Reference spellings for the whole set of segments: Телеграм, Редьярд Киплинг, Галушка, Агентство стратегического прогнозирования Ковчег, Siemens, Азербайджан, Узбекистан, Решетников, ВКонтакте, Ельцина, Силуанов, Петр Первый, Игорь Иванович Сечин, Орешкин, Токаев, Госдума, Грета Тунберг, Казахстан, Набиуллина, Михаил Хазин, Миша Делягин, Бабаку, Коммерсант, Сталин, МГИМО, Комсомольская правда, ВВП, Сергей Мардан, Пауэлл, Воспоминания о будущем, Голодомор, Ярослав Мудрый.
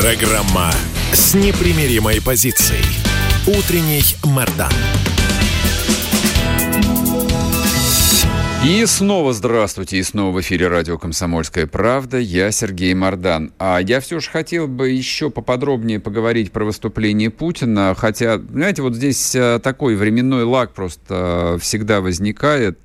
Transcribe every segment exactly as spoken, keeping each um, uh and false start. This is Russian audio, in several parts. Программа с непримиримой позицией. Утренний Мардан. И снова здравствуйте, и снова в эфире радио «Комсомольская правда». Я Сергей Мардан. А я все же хотел бы еще поподробнее поговорить про выступление Путина. Хотя, знаете, вот здесь такой временной лаг просто всегда возникает.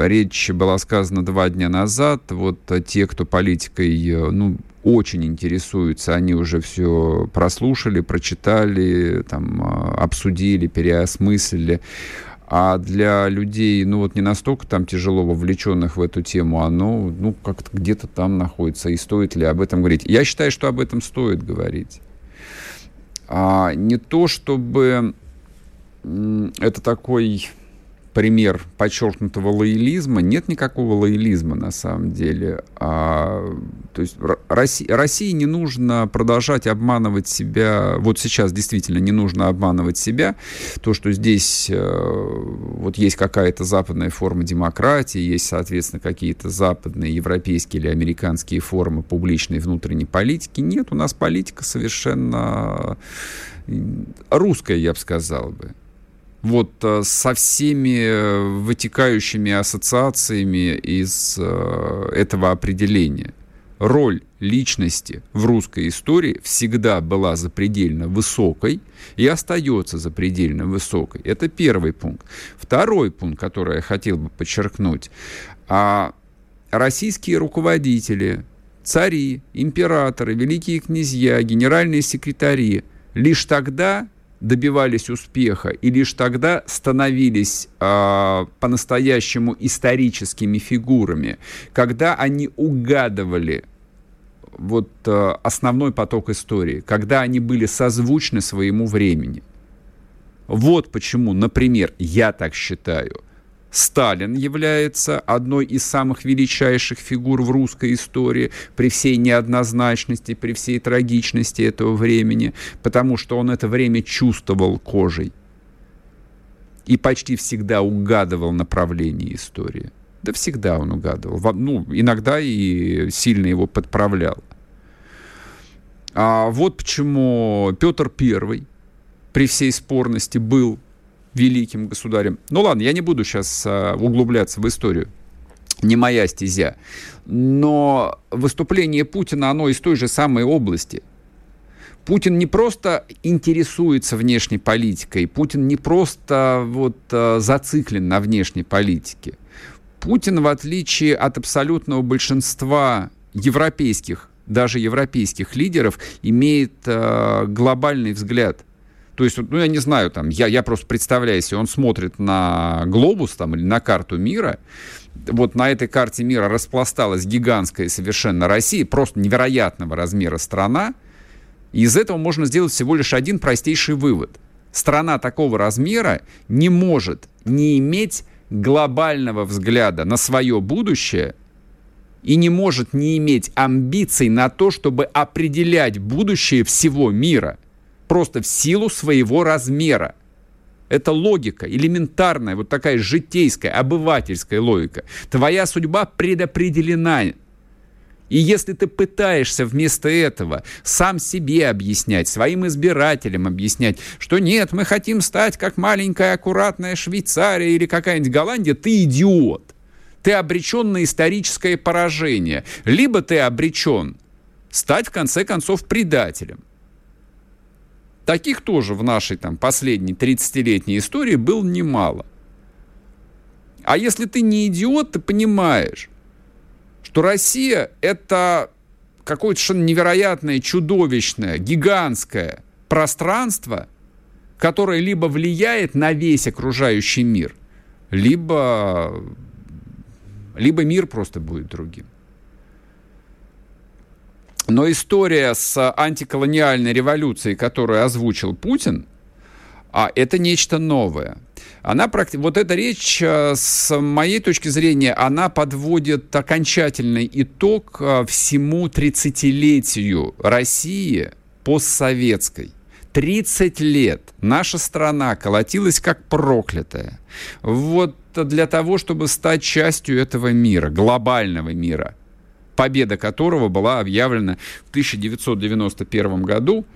Речь была сказана два дня назад. Вот те, кто политикой, ну, очень интересуются, они уже все прослушали, прочитали, там, обсудили, переосмыслили. А для людей, ну вот не настолько там тяжело вовлеченных в эту тему, оно, ну, как-то где-то там находится. И стоит ли об этом говорить? Я считаю, что об этом стоит говорить. А не то, чтобы это такой пример подчеркнутого лоялизма. Нет никакого лоялизма, на самом деле. А, то есть России, России не нужно продолжать обманывать себя. Вот сейчас действительно не нужно обманывать себя. То, что здесь вот есть какая-то западная форма демократии, есть, соответственно, какие-то западные, европейские или американские формы публичной внутренней политики. Нет, у нас политика совершенно русская, я бы сказал бы. Вот со всеми вытекающими ассоциациями из этого определения. Роль личности в русской истории всегда была запредельно высокой и остается запредельно высокой. Это первый пункт. Второй пункт, который я хотел бы подчеркнуть. Российские руководители, цари, императоры, великие князья, генеральные секретари лишь тогда добивались успеха и лишь тогда становились э, по-настоящему историческими фигурами, когда они угадывали вот, э, основной поток истории, когда они были созвучны своему времени. Вот почему, например, я так считаю, Сталин является одной из самых величайших фигур в русской истории при всей неоднозначности, при всей трагичности этого времени, потому что он это время чувствовал кожей и почти всегда угадывал направление истории. Да всегда он угадывал. Ну, иногда и сильно его подправлял. А вот почему Петр Первый при всей спорности был великим государем. Ну ладно, я не буду сейчас а, углубляться в историю. Не моя стезя. Но выступление Путина, оно из той же самой области. Путин не просто интересуется внешней политикой. Путин не просто вот, а, зациклен на внешней политике. Путин, в отличие от абсолютного большинства европейских, даже европейских лидеров, имеет а, глобальный взгляд. То есть, ну, я не знаю, там, я, я просто представляю, если он смотрит на глобус там, или на карту мира, вот на этой карте мира распласталась гигантская совершенно Россия, просто невероятного размера страна, и из этого можно сделать всего лишь один простейший вывод. Страна такого размера не может не иметь глобального взгляда на свое будущее и не может не иметь амбиций на то, чтобы определять будущее всего мира. Просто в силу своего размера. Это логика, элементарная, вот такая житейская, обывательская логика. Твоя судьба предопределена. И если ты пытаешься вместо этого сам себе объяснять, своим избирателям объяснять, что нет, мы хотим стать как маленькая аккуратная Швейцария или какая-нибудь Голландия, ты идиот. Ты обречен на историческое поражение. Либо ты обречен стать, в конце концов, предателем. Таких тоже в нашей там, последней тридцатилетней истории было немало. А если ты не идиот, ты понимаешь, что Россия – это какое-то совершенно невероятное, чудовищное, гигантское пространство, которое либо влияет на весь окружающий мир, либо, либо мир просто будет другим. Но история с антиколониальной революцией, которую озвучил Путин, а это нечто новое. Она, вот эта речь, с моей точки зрения, она подводит окончательный итог всему тридцатилетию России постсоветской. тридцать лет наша страна колотилась как проклятая. Вот для того, чтобы стать частью этого мира, глобального мира, победа которого была объявлена в тысяча девятьсот девяносто первом году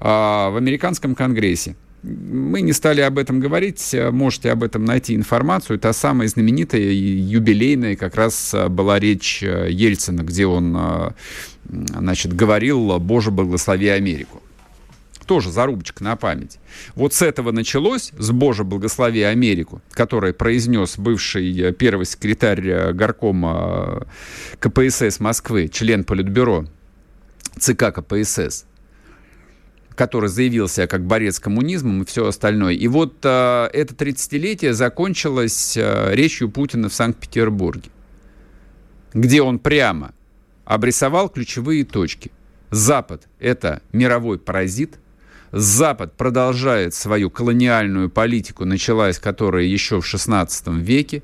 а, в Американском конгрессе. Мы не стали об этом говорить, можете об этом найти информацию. Та самая знаменитая юбилейная как раз была речь Ельцина, где он, значит, говорил: «Боже, благослови Америку». Тоже зарубочка на память. Вот с этого началось, с «Боже, благослови Америку», которое произнес бывший первый секретарь горкома ка пэ эс эс Москвы, член политбюро цэ ка ка пэ эс эс, который заявил себя как борец с коммунизмом и все остальное. И вот э, это тридцатилетие закончилось э, речью Путина в Санкт-Петербурге, где он прямо обрисовал ключевые точки. Запад – это мировой паразит. Запад продолжает свою колониальную политику, началась которая еще в шестнадцатом веке.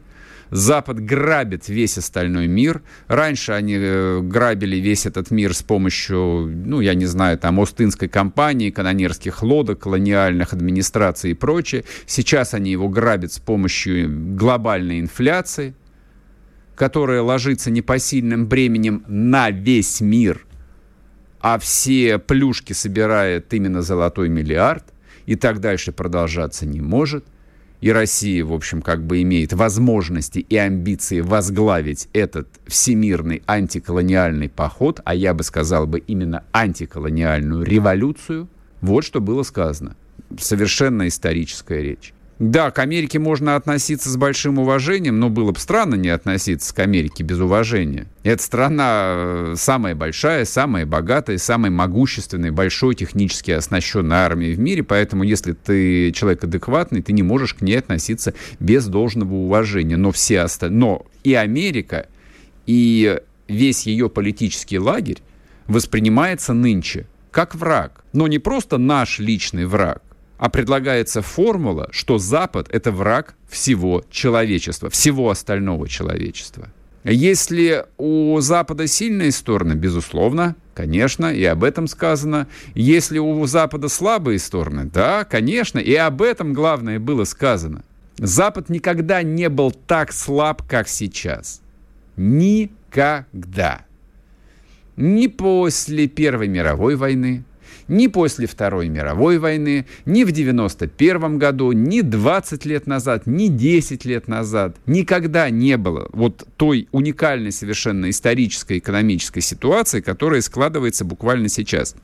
Запад грабит весь остальной мир. Раньше они грабили весь этот мир с помощью, ну, я не знаю, там, Остинской компании, канонерских лодок, колониальных администраций и прочее. Сейчас они его грабят с помощью глобальной инфляции, которая ложится непосильным бременем на весь мир, а все плюшки собирает именно золотой миллиард, и так дальше продолжаться не может. И Россия, в общем, как бы имеет возможности и амбиции возглавить этот всемирный антиколониальный поход, а я бы сказал бы именно антиколониальную революцию. Вот что было сказано. Совершенно историческая речь. Да, к Америке можно относиться с большим уважением, но было бы странно не относиться к Америке без уважения. Эта страна самая большая, самая богатая, самая могущественная, большой, технически оснащенная армия в мире, поэтому если ты человек адекватный, ты не можешь к ней относиться без должного уважения. Но, все оста... но и Америка, и весь ее политический лагерь воспринимается нынче как враг, но не просто наш личный враг, а предлагается формула, что Запад – это враг всего человечества, всего остального человечества. Если у Запада сильные стороны, безусловно, конечно, и об этом сказано. Если у Запада слабые стороны, да, конечно, и об этом, главное, было сказано. Запад никогда не был так слаб, как сейчас. Никогда. Ни после Первой мировой войны, ни после Второй мировой войны, ни в девяносто первом году, ни двадцать лет назад, ни десять лет назад никогда не было вот той уникальной совершенно исторической экономической ситуации, которая складывается буквально сейчас.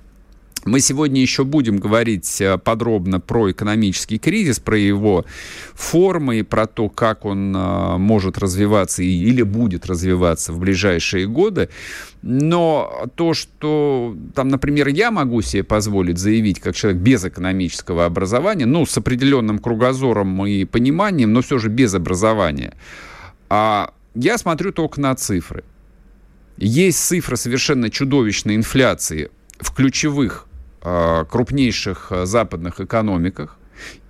Мы сегодня еще будем говорить подробно про экономический кризис, про его формы и про то, как он может развиваться или будет развиваться в ближайшие годы. Но то, что, там, например, я могу себе позволить заявить, как человек без экономического образования, ну, с определенным кругозором и пониманием, но все же без образования, я смотрю только на цифры. Есть цифры совершенно чудовищной инфляции в ключевых крупнейших западных экономиках.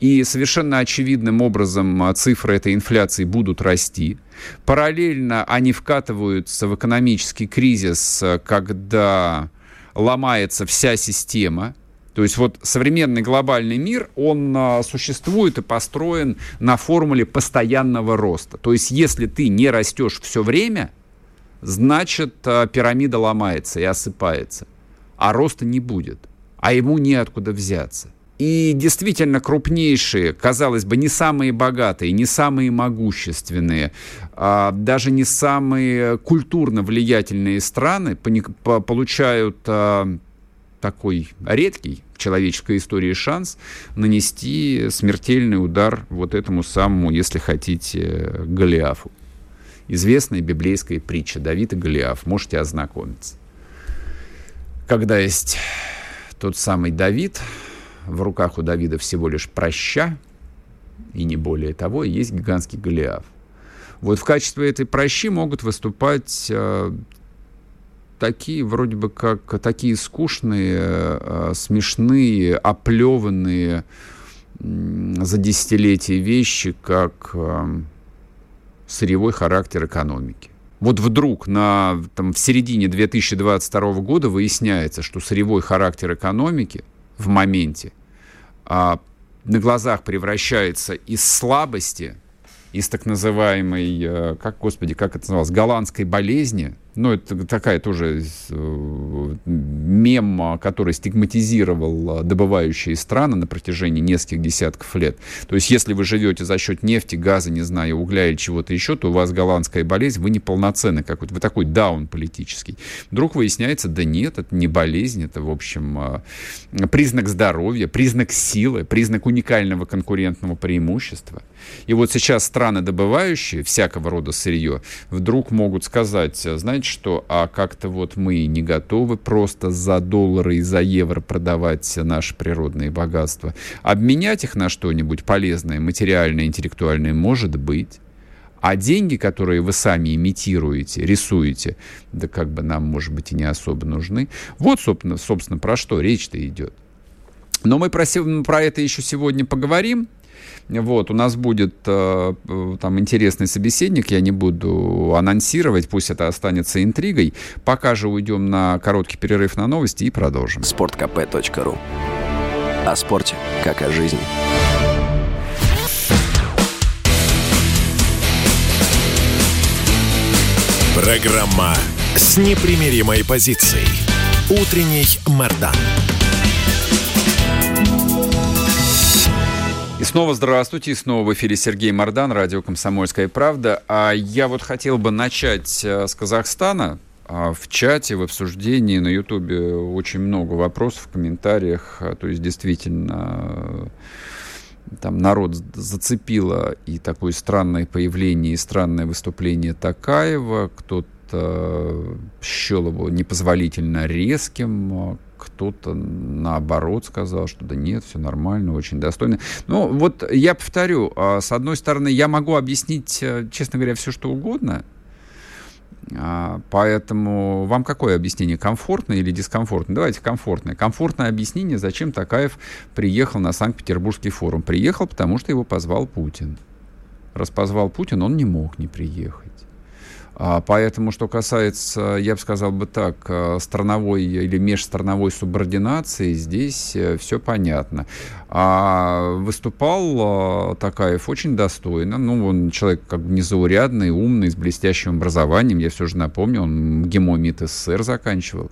И совершенно очевидным образом цифры этой инфляции будут расти. Параллельно они вкатываются в экономический кризис, когда ломается вся система. То есть вот современный глобальный мир, он существует и построен на формуле постоянного роста. То есть если ты не растешь все время, значит пирамида ломается и осыпается. А роста не будет, а ему неоткуда взяться. И действительно крупнейшие, казалось бы, не самые богатые, не самые могущественные, даже не самые культурно влиятельные страны получают такой редкий в человеческой истории шанс нанести смертельный удар вот этому самому, если хотите, Голиафу. Известная библейская притча «Давид и Голиаф». Можете ознакомиться. Когда есть тот самый Давид, в руках у Давида всего лишь проща, и не более того, есть гигантский Голиаф. Вот в качестве этой прощи могут выступать э, такие вроде бы как такие скучные, смешные, оплеванные за десятилетия вещи, как сырьевой характер экономики. Вот вдруг на, там, в середине две тысячи двадцать второго года выясняется, что сырьевой характер экономики в моменте а, на глазах превращается из слабости, из так называемой, как, господи, как это называлось, голландской болезни. Ну, это такая тоже мем, который стигматизировал добывающие страны на протяжении нескольких десятков лет. То есть, если вы живете за счет нефти, газа, не знаю, угля или чего-то еще, то у вас голландская болезнь, вы неполноценный какой-то, вы такой даун политический. Вдруг выясняется, да нет, это не болезнь, это, в общем, признак здоровья, признак силы, признак уникального конкурентного преимущества. И вот сейчас страны, добывающие всякого рода сырье, вдруг могут сказать, знаете что, а как-то вот мы не готовы просто за доллары и за евро продавать наши природные богатства. Обменять их на что-нибудь полезное, материальное, интеллектуальное, может быть. А деньги, которые вы сами имитируете, рисуете, да как бы нам, может быть, и не особо нужны. Вот, собственно, собственно про что речь-то идет. Но мы про, про это еще сегодня поговорим. Вот, у нас будет э, там интересный собеседник, я не буду анонсировать, пусть это останется интригой. Пока же уйдем на короткий перерыв на новости и продолжим. спорт кэ пэ точка ру. О спорте, как о жизни. Программа с непримиримой позицией. Утренний Мардан. И снова здравствуйте, и снова в эфире Сергей Мардан, радио «Комсомольская правда». А я вот хотел бы начать с Казахстана. В чате, в обсуждении на Ютубе очень много вопросов, в комментариях. То есть, действительно, там народ зацепило и такое странное появление, и странное выступление Токаева. Кто-то счел его непозволительно резким, кто-то, наоборот, сказал, что да нет, все нормально, очень достойно. Ну, вот я повторю, с одной стороны, я могу объяснить, честно говоря, все, что угодно, поэтому вам какое объяснение, комфортное или дискомфортное? Давайте комфортное. Комфортное объяснение, зачем Токаев приехал на Санкт-Петербургский форум. Приехал, потому что его позвал Путин. Раз позвал Путин, он не мог не приехать. Поэтому, что касается, я бы сказал бы так, страновой или межстрановой субординации, здесь все понятно. А выступал Токаев очень достойно. Ну, он человек как бы незаурядный, умный, с блестящим образованием. Я все же напомню, он МГИМО МИД эс эс эс эр заканчивал.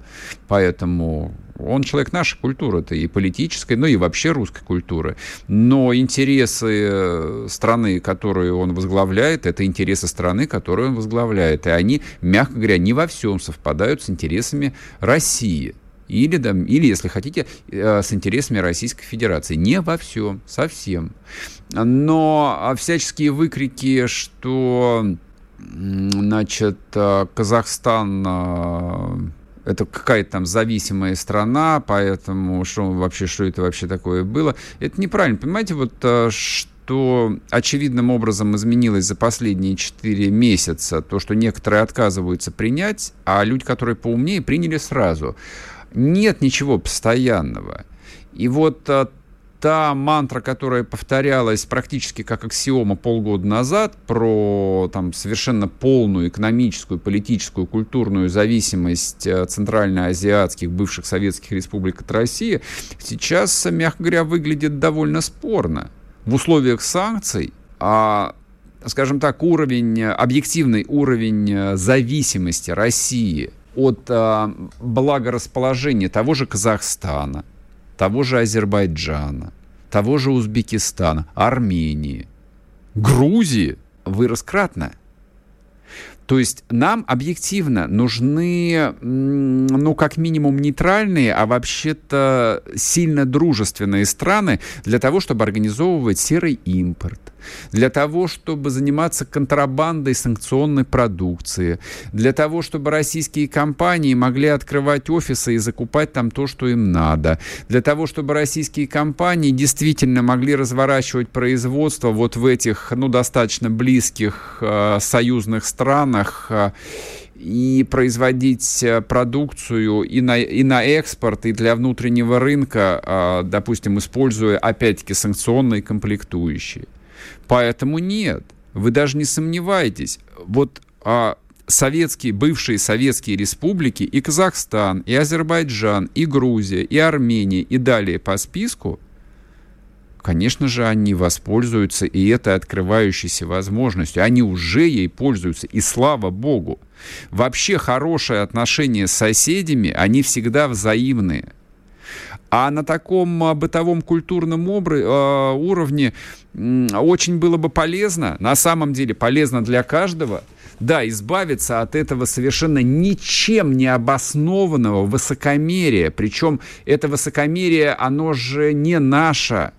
Поэтому он человек нашей культуры-то, и политической, ну и вообще русской культуры. Но интересы страны, которую он возглавляет, это интересы страны, которую он возглавляет. И они, мягко говоря, не во всем совпадают с интересами России. Или, да, или, если хотите, с интересами Российской Федерации. Не во всем, совсем. Но всяческие выкрики, что, значит, Казахстан — это какая-то там зависимая страна, поэтому что вообще, что это вообще такое было, это неправильно. Понимаете, вот что то очевидным образом изменилось за последние четыре месяца, то, что некоторые отказываются принять, а люди, которые поумнее, приняли сразу. Нет ничего постоянного. И вот а, та мантра, которая повторялась практически как аксиома полгода назад про там, совершенно полную экономическую, политическую, культурную зависимость центральноазиатских бывших советских республик от России, сейчас, мягко говоря, выглядит довольно спорно. В условиях санкций, а, скажем так, уровень, объективный уровень зависимости России от а, благорасположения того же Казахстана, того же Азербайджана, того же Узбекистана, Армении, Грузии вырос кратно. То есть нам объективно нужны, ну, как минимум, нейтральные, а вообще-то сильно дружественные страны для того, чтобы организовывать серый импорт, для того, чтобы заниматься контрабандой санкционной продукции, для того, чтобы российские компании могли открывать офисы и закупать там то, что им надо, для того, чтобы российские компании действительно могли разворачивать производство вот в этих, ну, достаточно близких э, союзных странах, и производить продукцию и на, и на экспорт, и для внутреннего рынка, допустим, используя, опять-таки, санкционные комплектующие. Поэтому нет, вы даже не сомневайтесь, вот советские, бывшие советские республики, и Казахстан, и Азербайджан, и Грузия, и Армения, и далее по списку, конечно же, они воспользуются и этой открывающейся возможностью. Они уже ей пользуются, и слава богу. Вообще хорошие отношения с соседями, они всегда взаимные. А на таком бытовом культурном обра- уровне очень было бы полезно, на самом деле полезно для каждого, да, избавиться от этого совершенно ничем не обоснованного высокомерия. Причем это высокомерие, оно же не наше.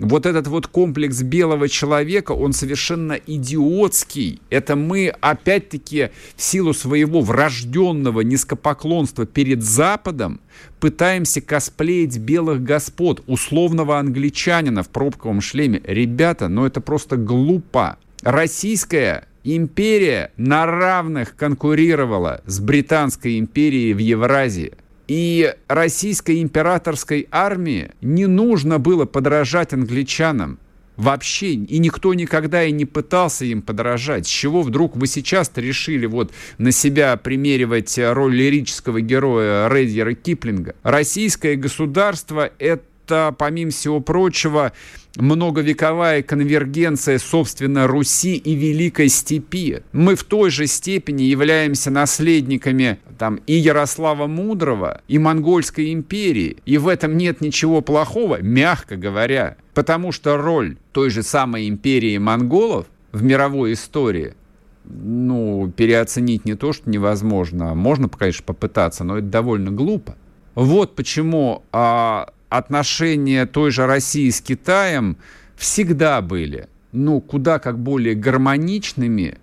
Вот этот вот комплекс белого человека, он совершенно идиотский. Это мы, опять-таки, в силу своего врожденного низкопоклонства перед Западом пытаемся косплеить белых господ, условного англичанина в пробковом шлеме. Ребята, ну это просто глупо. Российская империя на равных конкурировала с Британской империей в Евразии. И российской императорской армии не нужно было подражать англичанам вообще, и никто никогда и не пытался им подражать. С чего вдруг вы сейчас-то решили вот на себя примеривать роль лирического героя Редьярда Киплинга? Российское государство — это, помимо всего прочего, многовековая конвергенция, собственно, Руси и Великой Степи. Мы в той же степени являемся наследниками там, и Ярослава Мудрого, и Монгольской империи. И в этом нет ничего плохого, мягко говоря. Потому что роль той же самой империи монголов в мировой истории, ну, переоценить не то, что невозможно. Можно, конечно, попытаться, но это довольно глупо. Вот почему... А, отношения той же России с Китаем всегда были, ну, куда как более гармоничными,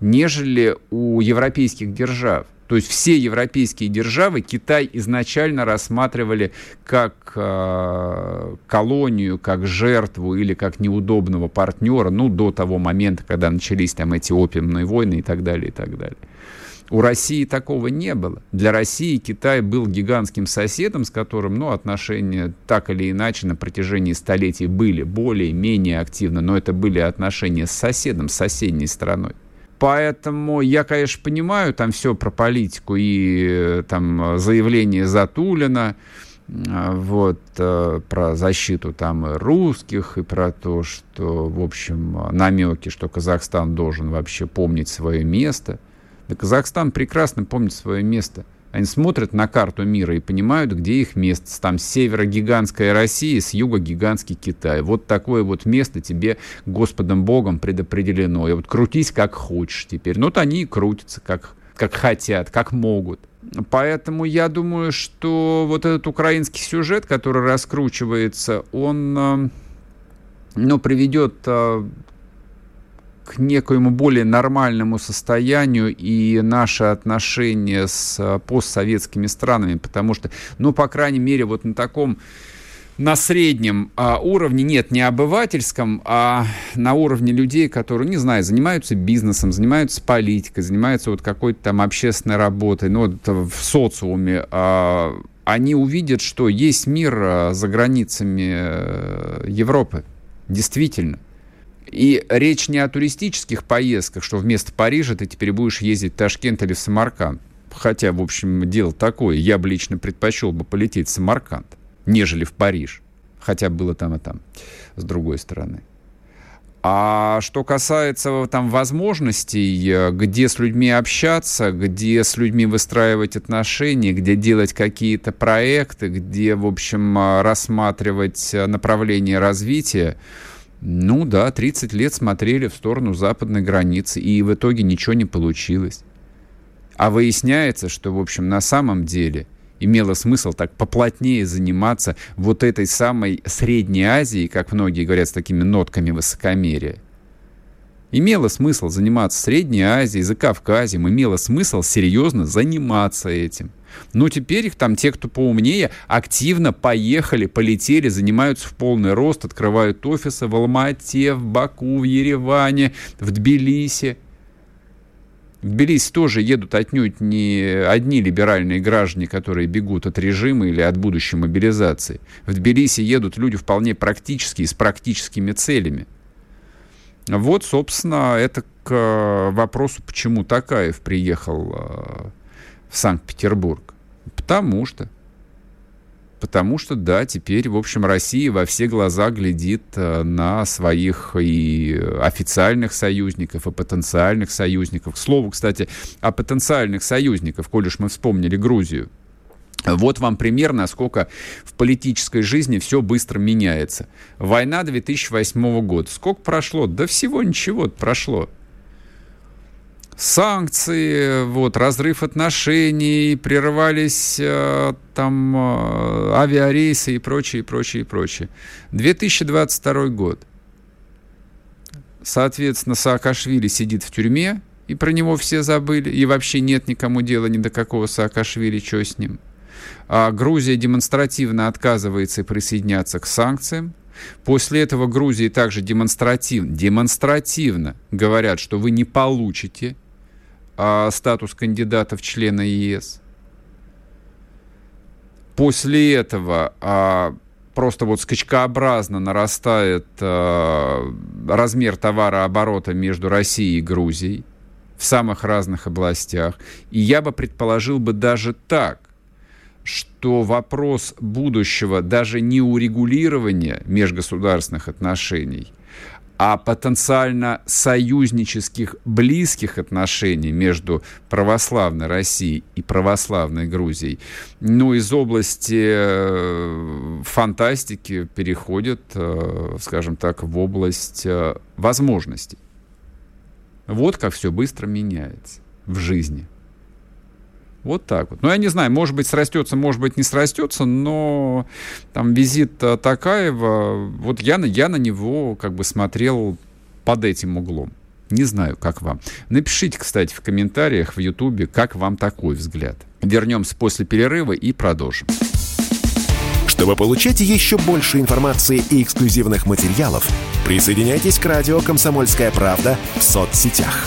нежели у европейских держав. То есть все европейские державы Китай изначально рассматривали как э, колонию, как жертву или как неудобного партнера, ну, до того момента, когда начались там эти опиумные войны и так далее, и так далее. У России такого не было. Для России Китай был гигантским соседом, с которым, ну, отношения так или иначе на протяжении столетий были более-менее активны, но это были отношения с соседом, с соседней страной. Поэтому я, конечно, понимаю там все про политику и там заявление Затулина, вот, про защиту там и русских, и про то, что, в общем, намеки, что Казахстан должен вообще помнить свое место. Да Казахстан прекрасно помнит свое место. Они смотрят на карту мира и понимают, где их место. Там с севера гигантская Россия, с юга гигантский Китай. Вот такое вот место тебе Господом Богом предопределено. И вот крутись как хочешь теперь. Ну, вот они и крутятся как, как хотят, как могут. Поэтому я думаю, что вот этот украинский сюжет, который раскручивается, он, ну, приведет... к некоему более нормальному состоянию и наши отношения с постсоветскими странами, потому что, ну, по крайней мере, вот на таком, на среднем а, уровне, нет, не обывательском, а на уровне людей, которые, не знаю, занимаются бизнесом, занимаются политикой, занимаются вот какой-то там общественной работой, ну, вот в социуме, а, они увидят, что есть мир за границами Европы, действительно. И речь не о туристических поездках, что вместо Парижа ты теперь будешь ездить в Ташкент или в Самарканд. Хотя, в общем, дело такое. Я бы лично предпочел бы полететь в Самарканд, нежели в Париж. Хотя было там и там, с другой стороны. А что касается там возможностей, где с людьми общаться, где с людьми выстраивать отношения, где делать какие-то проекты, где, в общем, рассматривать направление развития, ну да, тридцать лет смотрели в сторону западной границы, и в итоге ничего не получилось. А выясняется, что, в общем, на самом деле имело смысл так поплотнее заниматься вот этой самой Средней Азией, как многие говорят, с такими нотками высокомерия. Имело смысл заниматься Средней Азией, Закавказьем, имело смысл серьезно заниматься этим. Но теперь их там те, кто поумнее, активно поехали, полетели, занимаются в полный рост, открывают офисы в Алма-Ате, в Баку, в Ереване, в Тбилиси. В Тбилиси тоже едут отнюдь не одни либеральные граждане, которые бегут от режима или от будущей мобилизации. В Тбилиси едут люди вполне практические, с практическими целями. Вот, собственно, это к вопросу, почему Токаев приехал в Санкт-Петербург. Потому что. Потому что, да, теперь, в общем, Россия во все глаза глядит на своих и официальных союзников, и потенциальных союзников. К слову, кстати, о потенциальных союзниках, коль уж мы вспомнили Грузию. Вот вам пример, насколько в политической жизни все быстро меняется. Война две тысячи восьмого года. Сколько прошло? Да всего ничего-то прошло. Санкции, вот, разрыв отношений, прерывались э, там э, авиарейсы и прочее, и прочее, и прочее. две тысячи двадцать второй год. Соответственно, Саакашвили сидит в тюрьме, и про него все забыли, и вообще нет никому дела ни до какого Саакашвили, что с ним. А Грузия демонстративно отказывается присоединяться к санкциям. После этого Грузии также демонстративно, демонстративно говорят, что вы не получите а, статус кандидата в члены ЕС. После этого а, просто вот скачкообразно нарастает а, размер товарооборота между Россией и Грузией в самых разных областях. И я бы предположил бы даже так, что вопрос будущего даже не урегулирования межгосударственных отношений, а потенциально союзнических близких отношений между православной Россией и православной Грузией, ну, из области фантастики переходит, скажем так, в область возможностей. Вот как все быстро меняется в жизни. Вот так вот. Ну, я не знаю, может быть, срастется, может быть, не срастется, но там визит Токаева, вот я, я на него как бы смотрел под этим углом. Не знаю, как вам. Напишите, кстати, в комментариях в Ютубе, как вам такой взгляд. Вернемся после перерыва и продолжим. Чтобы получать еще больше информации и эксклюзивных материалов, присоединяйтесь к радио «Комсомольская правда» в соцсетях.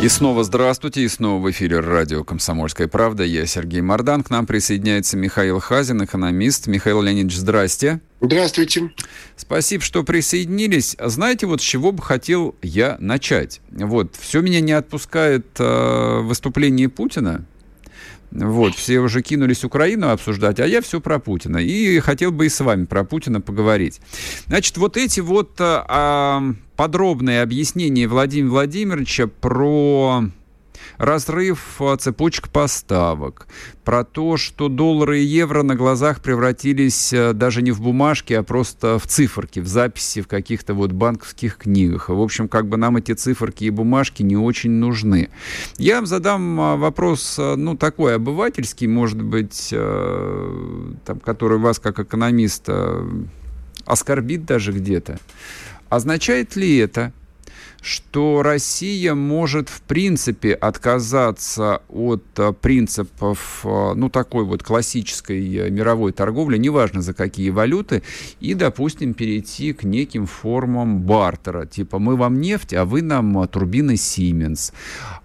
И снова здравствуйте, и снова в эфире радио «Комсомольская правда». Я Сергей Мардан. К нам присоединяется Михаил Хазин, экономист. Михаил Леонидович, здрасте. Здравствуйте. Спасибо, что присоединились. Знаете, вот с чего бы хотел я начать? Вот, все меня не отпускает э, выступление Путина. Вот, все уже кинулись Украину обсуждать, а я все про Путина. И хотел бы и с вами про Путина поговорить. Значит, вот эти вот а, подробные объяснения Владимира Владимировича про разрыв цепочек поставок, про то, что доллары и евро на глазах превратились даже не в бумажки, а просто в циферки, в записи в каких-то вот банковских книгах. В общем, как бы нам эти циферки и бумажки не очень нужны. Я вам задам вопрос, ну, такой обывательский, может быть, там, который вас как экономиста оскорбит даже где-то. Означает ли это, что Россия может, в принципе, отказаться от принципов, ну, такой вот классической мировой торговли, неважно за какие валюты, и, допустим, перейти к неким формам бартера, типа «мы вам нефть, а вы нам турбины Siemens».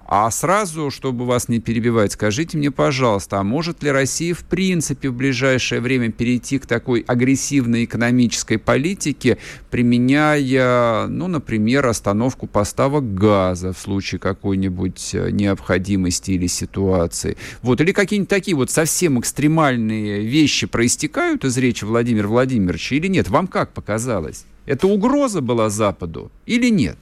А сразу, чтобы вас не перебивать, скажите мне, пожалуйста, а может ли Россия в принципе в ближайшее время перейти к такой агрессивной экономической политике, применяя, ну, например, остановку поставок газа в случае какой-нибудь необходимости или ситуации? Вот. Или какие-нибудь такие вот совсем экстремальные вещи проистекают из речи Владимира Владимировича или нет? Вам как показалось? Это угроза была Западу или нет?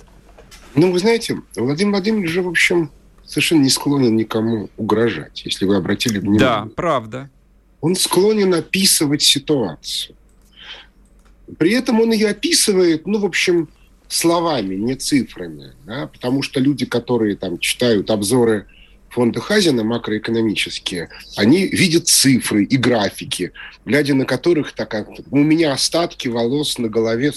Ну, вы знаете, Владимир Владимирович же, в общем, совершенно не склонен никому угрожать, если вы обратили внимание. Да, правда. Он склонен описывать ситуацию. При этом он ее описывает, ну, в общем, словами, не цифрами, да, потому что люди, которые там читают обзоры фонда Хазина макроэкономические, они видят цифры и графики, глядя на которых так, у меня остатки волос на голове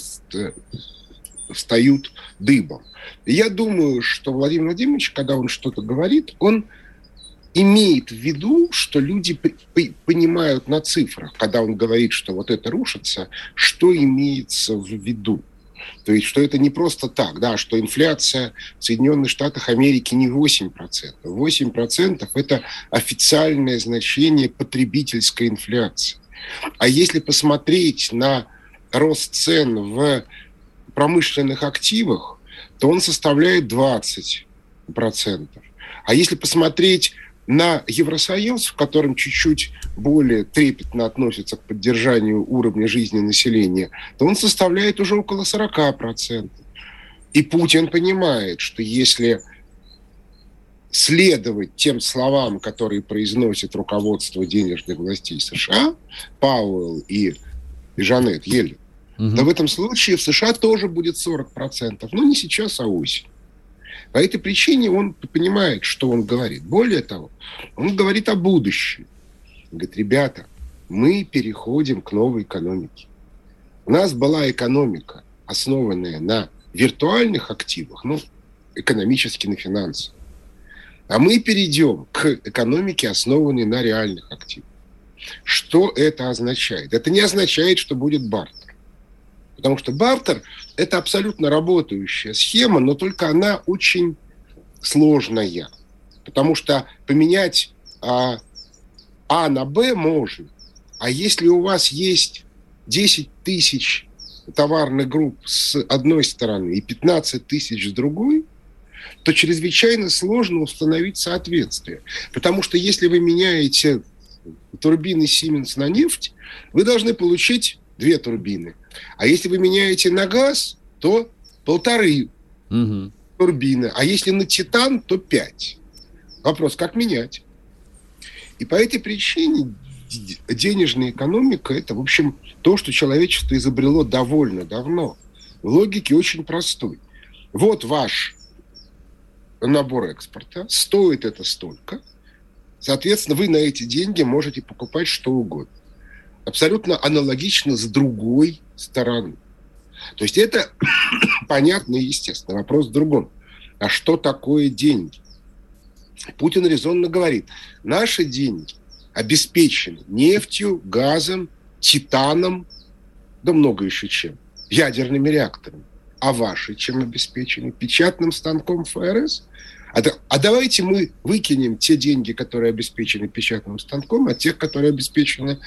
встают дыбом. И я думаю, что Владимир Владимирович, когда он что-то говорит, он имеет в виду, что люди понимают на цифрах, когда он говорит, что вот это рушится, что имеется в виду. То есть, что это не просто так, да, что инфляция в Соединенных Штатах Америки не восемь процентов. восемь процентов – это официальное значение потребительской инфляции. А если посмотреть на рост цен в промышленных активах, то он составляет двадцать процентов. А если посмотреть на Евросоюз, в котором чуть-чуть более трепетно относятся к поддержанию уровня жизни населения, то он составляет уже около сорок процентов. И Путин понимает, что если следовать тем словам, которые произносит руководство денежных властей США, Пауэлл и Жанет Йеллен, угу. то в этом случае в США тоже будет сорок процентов. Но не сейчас, а осенью. По этой причине он понимает, что он говорит. Более того, он говорит о будущем. Он говорит, ребята, мы переходим к новой экономике. У нас была экономика, основанная на виртуальных активах, ну, экономически на финансах. А мы перейдем к экономике, основанной на реальных активах. Что это означает? Это не означает, что будет бартер. Потому что бартер – это абсолютно работающая схема, но только она очень сложная. Потому что поменять а, А на Б можно. А если у вас есть десять тысяч товарных групп с одной стороны и пятнадцать тысяч с другой, то чрезвычайно сложно установить соответствие. Потому что если вы меняете турбины Siemens на нефть, вы должны получить две турбины. А если вы меняете на газ, то полторы угу. турбины. А если на титан, то пять. Вопрос, как менять? И по этой причине денежная экономика – это, в общем, то, что человечество изобрело довольно давно. В логике очень простой. Вот ваш набор экспорта, стоит это столько. Соответственно, вы на эти деньги можете покупать что угодно. Абсолютно аналогично с другой стороны. То есть это понятно и естественно. Вопрос в другом. А что такое деньги? Путин резонно говорит, наши деньги обеспечены нефтью, газом, титаном, да много еще чем, ядерными реакторами. А ваши чем обеспечены? Печатным станком ФРС? А давайте мы выкинем те деньги, которые обеспечены печатным станком, от тех, которые обеспечены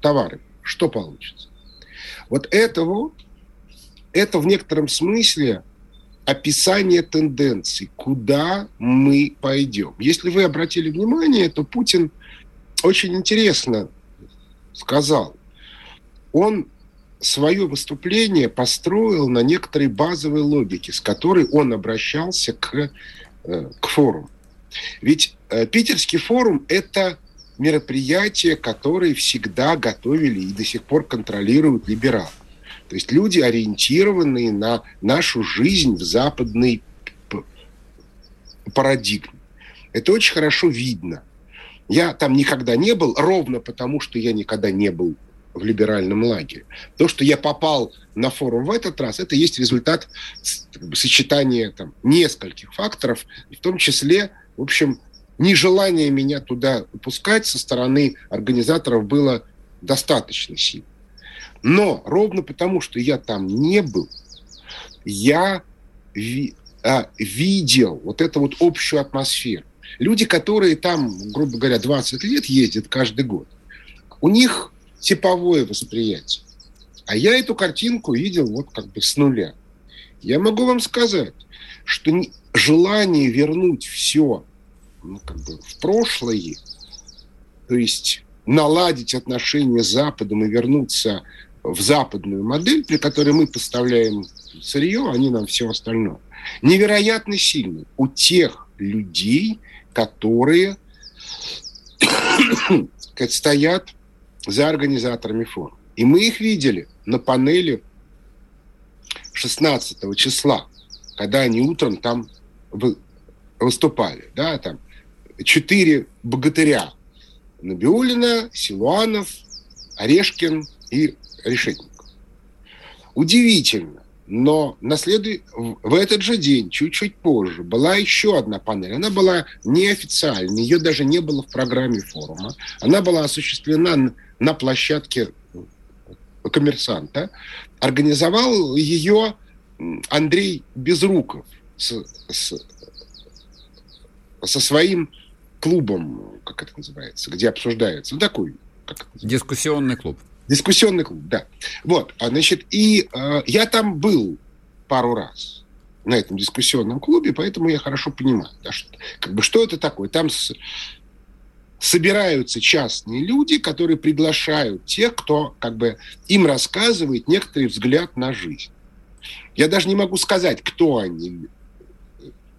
товары. Что получится? Вот этого, это в некотором смысле описание тенденций, куда мы пойдем. Если вы обратили внимание, то Путин очень интересно сказал. Он свое выступление построил на некоторой базовой логике, с которой он обращался к, к форуму. Ведь Питерский форум – это мероприятия, которые всегда готовили и до сих пор контролируют либералы. То есть люди, ориентированные на нашу жизнь в западной парадигме. Это очень хорошо видно. Я там никогда не был, ровно потому, что я никогда не был в либеральном лагере. То, что я попал на форум в этот раз, это есть результат сочетания там, нескольких факторов, в том числе, в общем, нежелание меня туда пускать со стороны организаторов было достаточно сильно. Но ровно потому, что я там не был, я ви- а, видел вот эту вот общую атмосферу. Люди, которые там, грубо говоря, двадцать лет ездят каждый год, у них типовое восприятие. А я эту картинку видел вот как бы с нуля. Я могу вам сказать, что не- желание вернуть все Ну, как бы в прошлое, то есть наладить отношения с Западом и вернуться в западную модель, при которой мы поставляем сырье, они нам все остальное, невероятно сильно у тех людей, которые стоят за организаторами форума. И мы их видели на панели шестнадцатого числа, когда они утром там выступали, да, там четыре богатыря: Набиуллина, Силуанов, Орешкин и Решетников. Удивительно, но на следующий, в этот же день, чуть-чуть позже, была еще одна панель. Она была неофициальной, ее даже не было в программе форума. Она была осуществлена на площадке Коммерсанта. Организовал ее Андрей Безруков с, с, со своим клубом, как это называется, где обсуждается, ну, такой, как дискуссионный клуб. Дискуссионный клуб, да. Вот, значит, и э, я там был пару раз на этом дискуссионном клубе, поэтому я хорошо понимаю, да, что, как бы, что это такое. Там с, собираются частные люди, которые приглашают тех, кто, как бы, им рассказывает некоторый взгляд на жизнь. Я даже не могу сказать, кто они,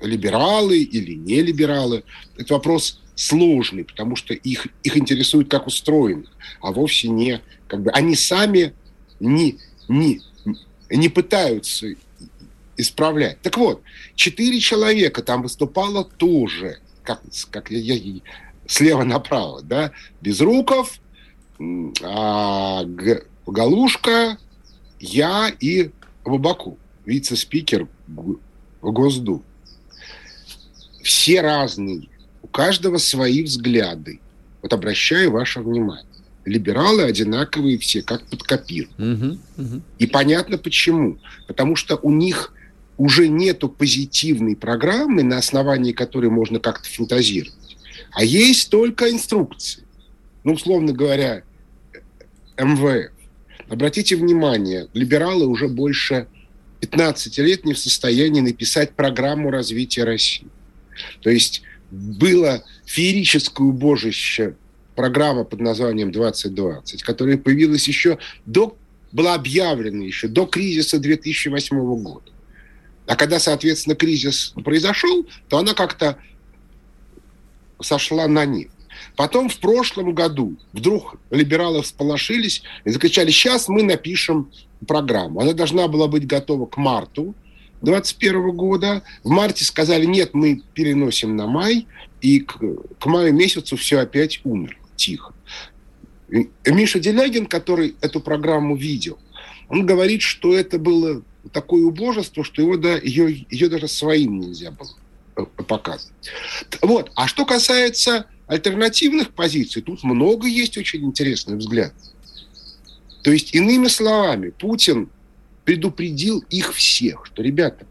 либералы или не либералы. Это вопрос сложный, потому что их, их интересует, как устроено, а вовсе не, как бы, они сами не, не, не пытаются исправлять. Так вот, четыре человека там выступало тоже, как, как я, я, слева направо, да, Безруков, а, Г, Галушка, я и Бабаку, вице-спикер Госдумы. Все разные, у каждого свои взгляды. Вот обращаю ваше внимание. Либералы одинаковые все, как под копирку. Угу, угу. И понятно почему. Потому что у них уже нету позитивной программы, на основании которой можно как-то фантазировать. А есть только инструкции. Ну, условно говоря, эм вэ эф. Обратите внимание, либералы уже больше пятнадцати лет не в состоянии написать программу развития России. То есть было феерическое убожище, программа под названием двадцать двадцать, которая появилась еще до, была объявлена еще до кризиса две тысячи восьмого года. А когда, соответственно, кризис произошел, то она как-то сошла на нет. Потом в прошлом году вдруг либералы всполошились и закричали: сейчас мы напишем программу. Она должна была быть готова к марту двадцать первого года. В марте сказали: нет, мы переносим на май. И к, к маю месяцу все опять умерло. Тихо. И Миша Делягин, который эту программу видел, он говорит, что это было такое убожество, что его, да, ее, ее даже своим нельзя было показывать. Вот. А что касается альтернативных позиций, тут много есть очень интересных взглядов. То есть, иными словами, Путин предупредил их всех, что, ребята,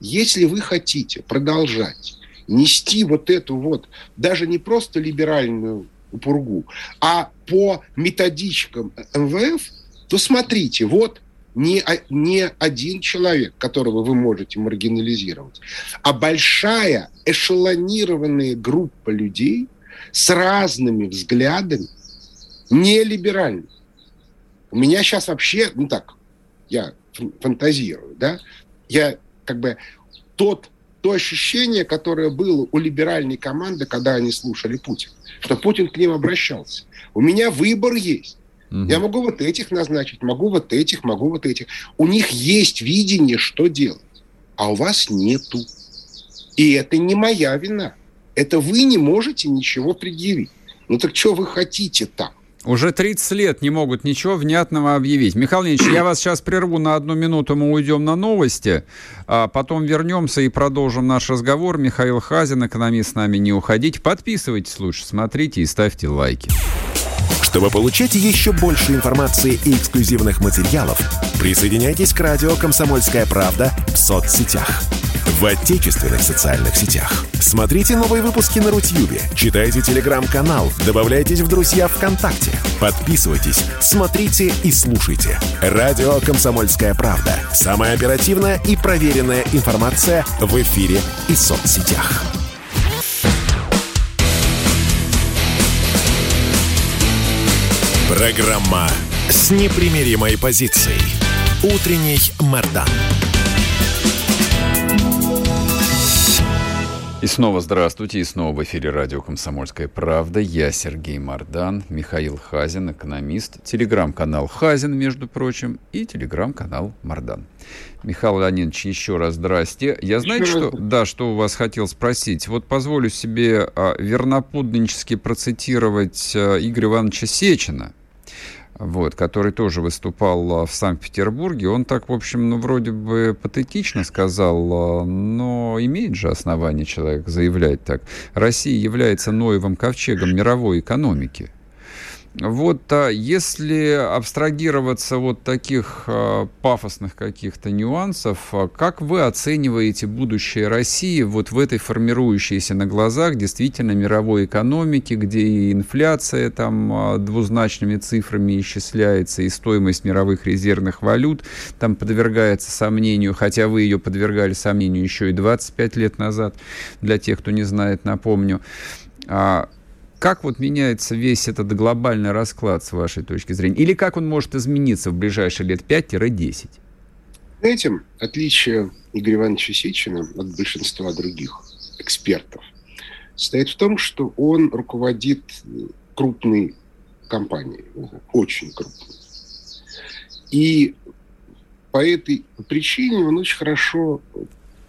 если вы хотите продолжать нести вот эту вот, даже не просто либеральную пургу, а по методичкам эм вэ эф, то смотрите, вот не, не один человек, которого вы можете маргинализировать, а большая эшелонированная группа людей с разными взглядами, не либеральными. У меня сейчас вообще, ну так, я фантазирую, да, я как бы тот, то ощущение, которое было у либеральной команды, когда они слушали Путина, что Путин к ним обращался. У меня выбор есть. Угу. Я могу вот этих назначить, могу вот этих, могу вот этих. У них есть видение, что делать, а у вас нету. И это не моя вина. Это вы не можете ничего предъявить. Ну так что вы хотите там? Уже тридцать лет не могут ничего внятного объявить. Михаил Ильич, я вас сейчас прерву на одну минуту, мы уйдем на новости, а потом вернемся и продолжим наш разговор. Михаил Хазин, экономист, с нами, не уходите. Подписывайтесь лучше, смотрите и ставьте лайки. Чтобы получать еще больше информации и эксклюзивных материалов, присоединяйтесь к радио «Комсомольская правда» в соцсетях. В отечественных социальных сетях. Смотрите новые выпуски на Рутьюбе, читайте телеграм-канал, добавляйтесь в друзья ВКонтакте, подписывайтесь, смотрите и слушайте. Радио «Комсомольская правда». Самая оперативная и проверенная информация в эфире и соцсетях. Программа с непримиримой позицией. Утренний Мардан. И снова здравствуйте, и снова в эфире радио «Комсомольская правда». Я Сергей Мардан, Михаил Хазин, экономист, телеграм-канал «Хазин», между прочим, и телеграм-канал «Мардан». Михаил Леонидович, еще раз здрасте. Я знаю, что, да, что у вас хотел спросить. Вот позволю себе верноподданнически процитировать Игоря Ивановича Сечина. Вот, который тоже выступал в Санкт-Петербурге. Он так, в общем, ну, вроде бы патетично сказал, но имеет же основание человек заявлять так. Россия является Ноевым ковчегом мировой экономики. Вот если абстрагироваться от таких пафосных каких-то нюансов, как вы оцениваете будущее России вот в этой формирующейся на глазах действительно мировой экономике, где и инфляция там двузначными цифрами исчисляется, и стоимость мировых резервных валют там подвергается сомнению, хотя вы ее подвергали сомнению еще и двадцать пять лет назад, для тех, кто не знает, напомню. Как вот меняется весь этот глобальный расклад с вашей точки зрения? Или как он может измениться в ближайшие лет пять-десять? Знаете, отличие Игоря Ивановича Сечина от большинства других экспертов состоит в том, что он руководит крупной компанией, очень крупной. И по этой причине он очень хорошо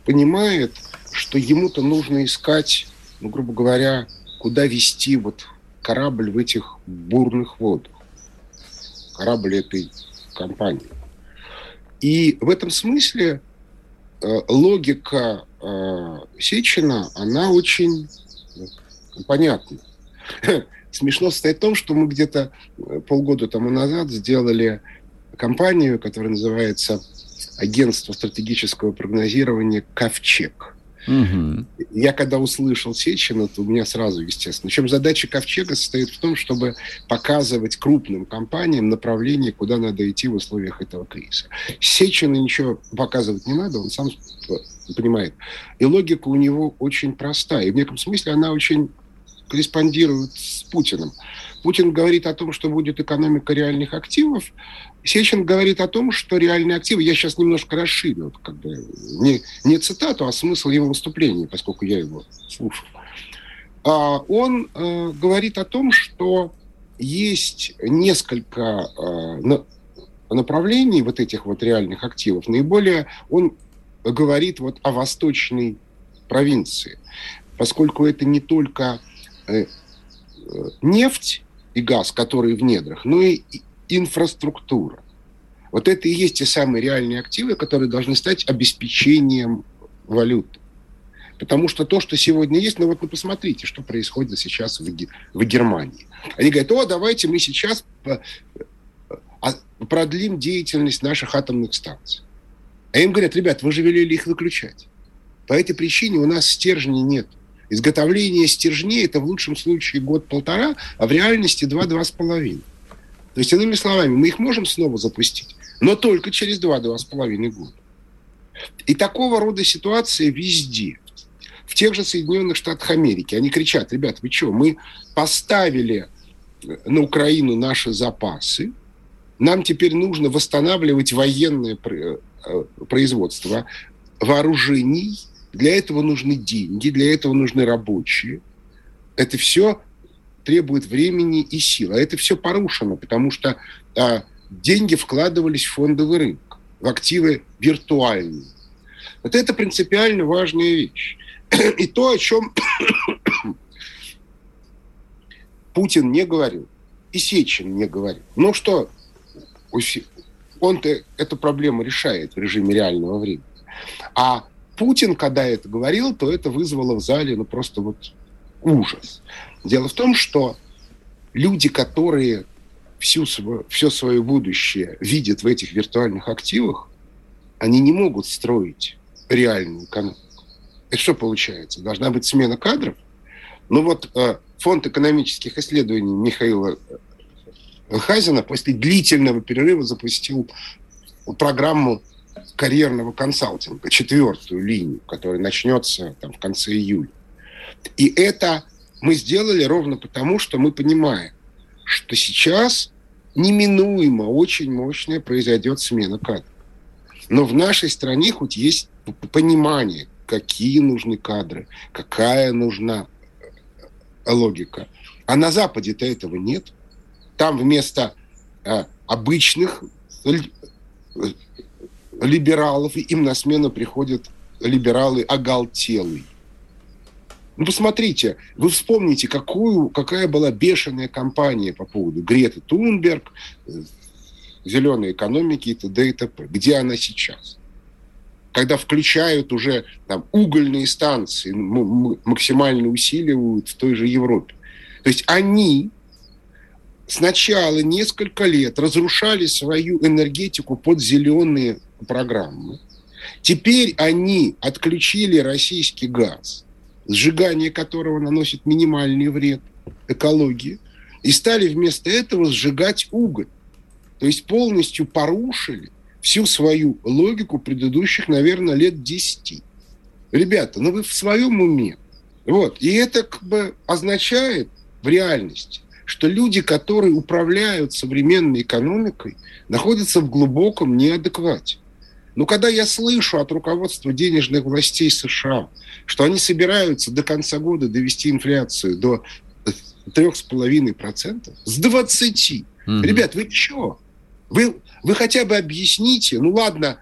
понимает, что ему-то нужно искать, ну, грубо говоря, куда вести вот корабль в этих бурных водах, корабль этой компании. И в этом смысле э, логика э, Сечина, она очень э, понятна. Смешно состоит в том, что мы где-то полгода тому назад сделали компанию, которая называется «Агентство стратегического прогнозирования Ковчег». Угу. Я когда услышал Сечина, то у меня сразу, естественно. Причем задача Ковчега состоит в том, чтобы показывать крупным компаниям направление, куда надо идти в условиях этого кризиса. Сечину ничего показывать не надо, он сам понимает. И логика у него очень простая. И в неком смысле она очень корреспондирует с Путиным. Путин говорит о том, что будет экономика реальных активов. Сечин говорит о том, что реальные активы... Я сейчас немножко расширю, как бы, не, не цитату, а смысл его выступления, поскольку я его слушал. А он э, говорит о том, что есть несколько э, на, направлений вот этих вот реальных активов. Наиболее он говорит вот о восточной провинции, поскольку это не только э, нефть и газ, которые в недрах, но и инфраструктура. Вот это и есть те самые реальные активы, которые должны стать обеспечением валюты. Потому что то, что сегодня есть, ну вот ну, посмотрите, что происходит сейчас в, в Германии. Они говорят, о, давайте мы сейчас продлим деятельность наших атомных станций. А им говорят, ребят, вы же велели их выключать. По этой причине у нас стержней нет. Изготовление стержней – это в лучшем случае год-полтора, а в реальности два-два с половиной. То есть, иными словами, мы их можем снова запустить, но только через два-два с половиной года. И такого рода ситуация везде. В тех же Соединенных Штатах Америки. Они кричат, ребят, вы что, мы поставили на Украину наши запасы, нам теперь нужно восстанавливать военное производство вооружений, для этого нужны деньги, для этого нужны рабочие. Это все... требует времени и сил. А это все порушено, потому что а, деньги вкладывались в фондовый рынок, в активы виртуальные. Вот это принципиально важная вещь. И то, о чем Путин не говорил, и Сечин не говорил. Ну что, он-то эту проблему решает в режиме реального времени. А Путин, когда это говорил, то это вызвало в зале ну, просто вот ужас. Дело в том, что люди, которые всю, все свое будущее видят в этих виртуальных активах, они не могут строить реальную экономику. Это что получается? Должна быть смена кадров? Ну вот э, Фонд экономических исследований Михаила Хазина после длительного перерыва запустил программу карьерного консалтинга, четвертую линию, которая начнется там, в конце июля. И это мы сделали ровно потому, что мы понимаем, что сейчас неминуемо очень мощная произойдет смена кадров. Но в нашей стране хоть есть понимание, какие нужны кадры, какая нужна логика. А на Западе-то этого нет. Там вместо э, обычных либералов им на смену приходят либералы оголтелые. Ну, посмотрите, вы вспомните, какую, какая была бешеная кампания по поводу Греты Тунберг, зеленой экономики и т.д. и т.п. Где она сейчас? Когда включают уже там, угольные станции, м- максимально усиливают в той же Европе. То есть они сначала несколько лет разрушали свою энергетику под зеленые программы. Теперь они отключили российский газ, сжигание которого наносит минимальный вред экологии, и стали вместо этого сжигать уголь. То есть полностью порушили всю свою логику предыдущих, наверное, лет десяти. Ребята, ну вы в своем уме. Вот. И это как бы означает в реальности, что люди, которые управляют современной экономикой, находятся в глубоком неадеквате. Но когда я слышу от руководства денежных властей США, что они собираются до конца года довести инфляцию до три целых пять десятых процента, с двадцати процентов. Mm-hmm. Ребят, вы чё? Вы, вы хотя бы объясните, ну ладно,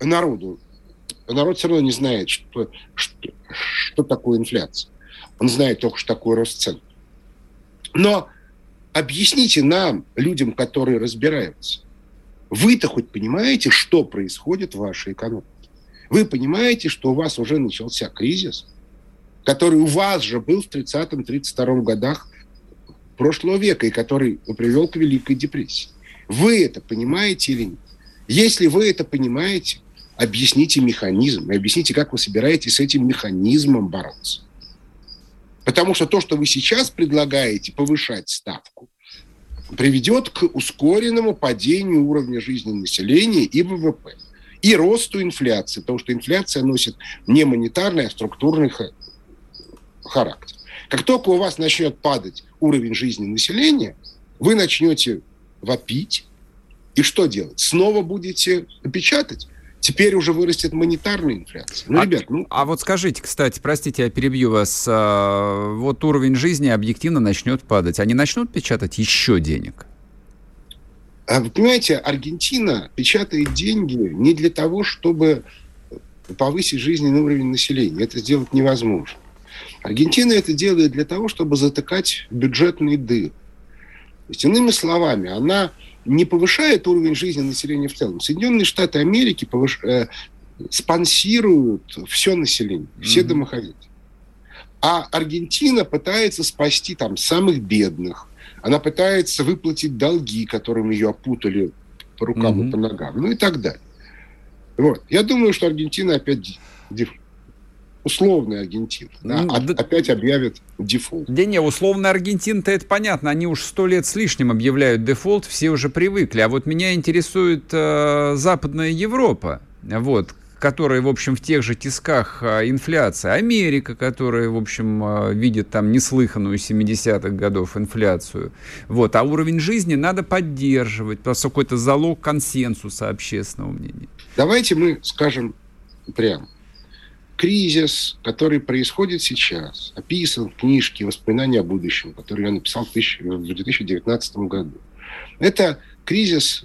народу. Народ все равно не знает, что, что, что такое инфляция. Он знает только, что такое рост цен. Но объясните нам, людям, которые разбираются, вы-то хоть понимаете, что происходит в вашей экономике? Вы понимаете, что у вас уже начался кризис, который у вас же был в тридцатом-тридцать втором годах прошлого века и который привел к Великой депрессии. Вы это понимаете или нет? Если вы это понимаете, объясните механизм и объясните, как вы собираетесь с этим механизмом бороться. Потому что то, что вы сейчас предлагаете повышать ставку, приведет к ускоренному падению уровня жизни населения и ВВП, и росту инфляции, потому что инфляция носит не монетарный, а структурный характер. Как только у вас начнет падать уровень жизни населения, вы начнете вопить, и что делать? Снова будете печатать? Теперь уже вырастет монетарная инфляция. Ну, а, ребят, ну... а вот скажите, кстати, простите, я перебью вас, а, вот уровень жизни объективно начнет падать. Они начнут печатать еще денег? А, вы понимаете, Аргентина печатает деньги не для того, чтобы повысить жизненный уровень населения. Это сделать невозможно. Аргентина это делает для того, чтобы затыкать бюджетные дыры. То есть, иными словами, она... не повышает уровень жизни населения в целом. Соединенные Штаты Америки повыш... э, спонсируют все население, все mm-hmm. домохозяйства. А Аргентина пытается спасти там самых бедных. Она пытается выплатить долги, которым ее опутали по рукам mm-hmm. и по ногам, ну и так далее. Вот. Я думаю, что Аргентина опять... Условный Аргентин. Да, ну, опять да... объявят дефолт. Да не, условный Аргентин-то это понятно. Они уж сто лет с лишним объявляют дефолт, все уже привыкли. А вот меня интересует э, Западная Европа, вот, которая, в общем, в тех же тисках э, инфляция. Америка, которая, в общем, э, видит там неслыханную семидесятых годов инфляцию. Вот. А уровень жизни надо поддерживать. Просто какой-то залог консенсуса общественного мнения. Давайте мы скажем прямо. Кризис, который происходит сейчас, описан в книжке «Воспоминания о будущем», которую я написал в две тысячи девятнадцатом году. Это кризис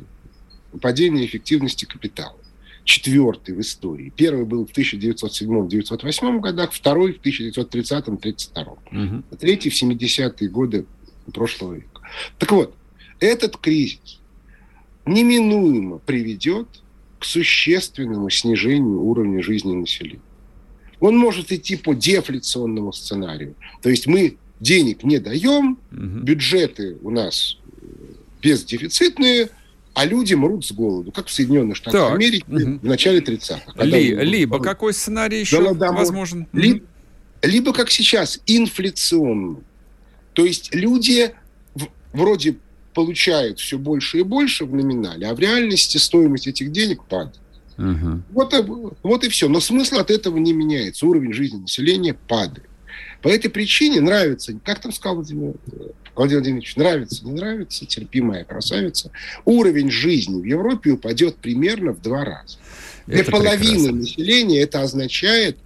падения эффективности капитала. Четвертый в истории. Первый был в тысяча девятьсот седьмом-девятьсот восьмом годах, второй в тысяча девятьсот тридцатом-тридцать втором. Угу. Третий в семидесятые годы прошлого века. Так вот, этот кризис неминуемо приведет к существенному снижению уровня жизни населения. Он может идти по дефляционному сценарию. То есть мы денег не даем, угу. бюджеты у нас бездефицитные, а люди мрут с голоду, как в Соединенных Штатах так. Америки угу. в начале тридцатых. Ли, либо помню. Какой сценарий еще Голодомор. Возможен? Ли, либо, как сейчас, инфляционный. То есть люди в, вроде получают все больше и больше в номинале, а в реальности стоимость этих денег падает. Угу. Вот, вот и все. Но смысл от этого не меняется. Уровень жизни населения падает. По этой причине нравится, как там сказал Владимир, Владимир Владимирович, нравится, не нравится, терпимая красавица, уровень жизни в Европе упадет примерно в два раза. Для это половины прекрасно. Населения это означает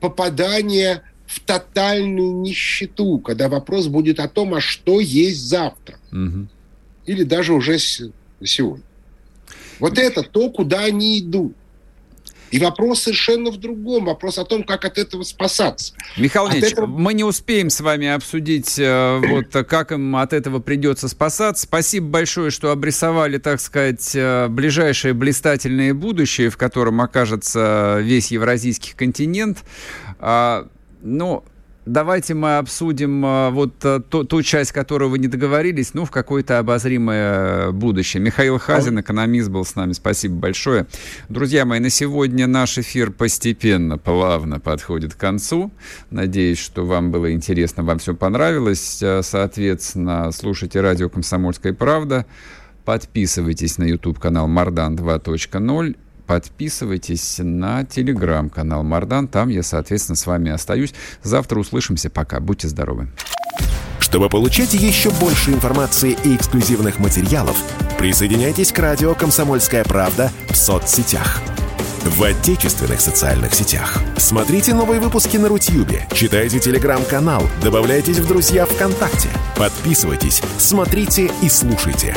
попадание в тотальную нищету, когда вопрос будет о том, а что есть завтра. Угу. Или даже уже сегодня. Вот это то, куда они идут. И вопрос совершенно в другом. Вопрос о том, как от этого спасаться. Михаил Ильич, этого... мы не успеем с вами обсудить, вот, как им от этого придется спасаться. Спасибо большое, что обрисовали, так сказать, ближайшее блистательное будущее, в котором окажется весь евразийский континент. Ну, давайте мы обсудим вот ту, ту часть, которую вы не договорились, ну, в какое-то обозримое будущее. Михаил Хазин, экономист, был с нами. Спасибо большое. Друзья мои, на сегодня наш эфир постепенно, плавно подходит к концу. Надеюсь, что вам было интересно, вам все понравилось. Соответственно, слушайте радио «Комсомольская правда». Подписывайтесь на YouTube-канал «Мардан два точка ноль». Подписывайтесь на телеграм-канал Мардан. Там я, соответственно, с вами остаюсь. Завтра услышимся. Пока. Будьте здоровы. Чтобы получать еще больше информации и эксклюзивных материалов, присоединяйтесь к радио «Комсомольская правда» в соцсетях. В отечественных социальных сетях. Смотрите новые выпуски на Рутьюбе, читайте телеграм-канал, добавляйтесь в друзья ВКонтакте, подписывайтесь, смотрите и слушайте.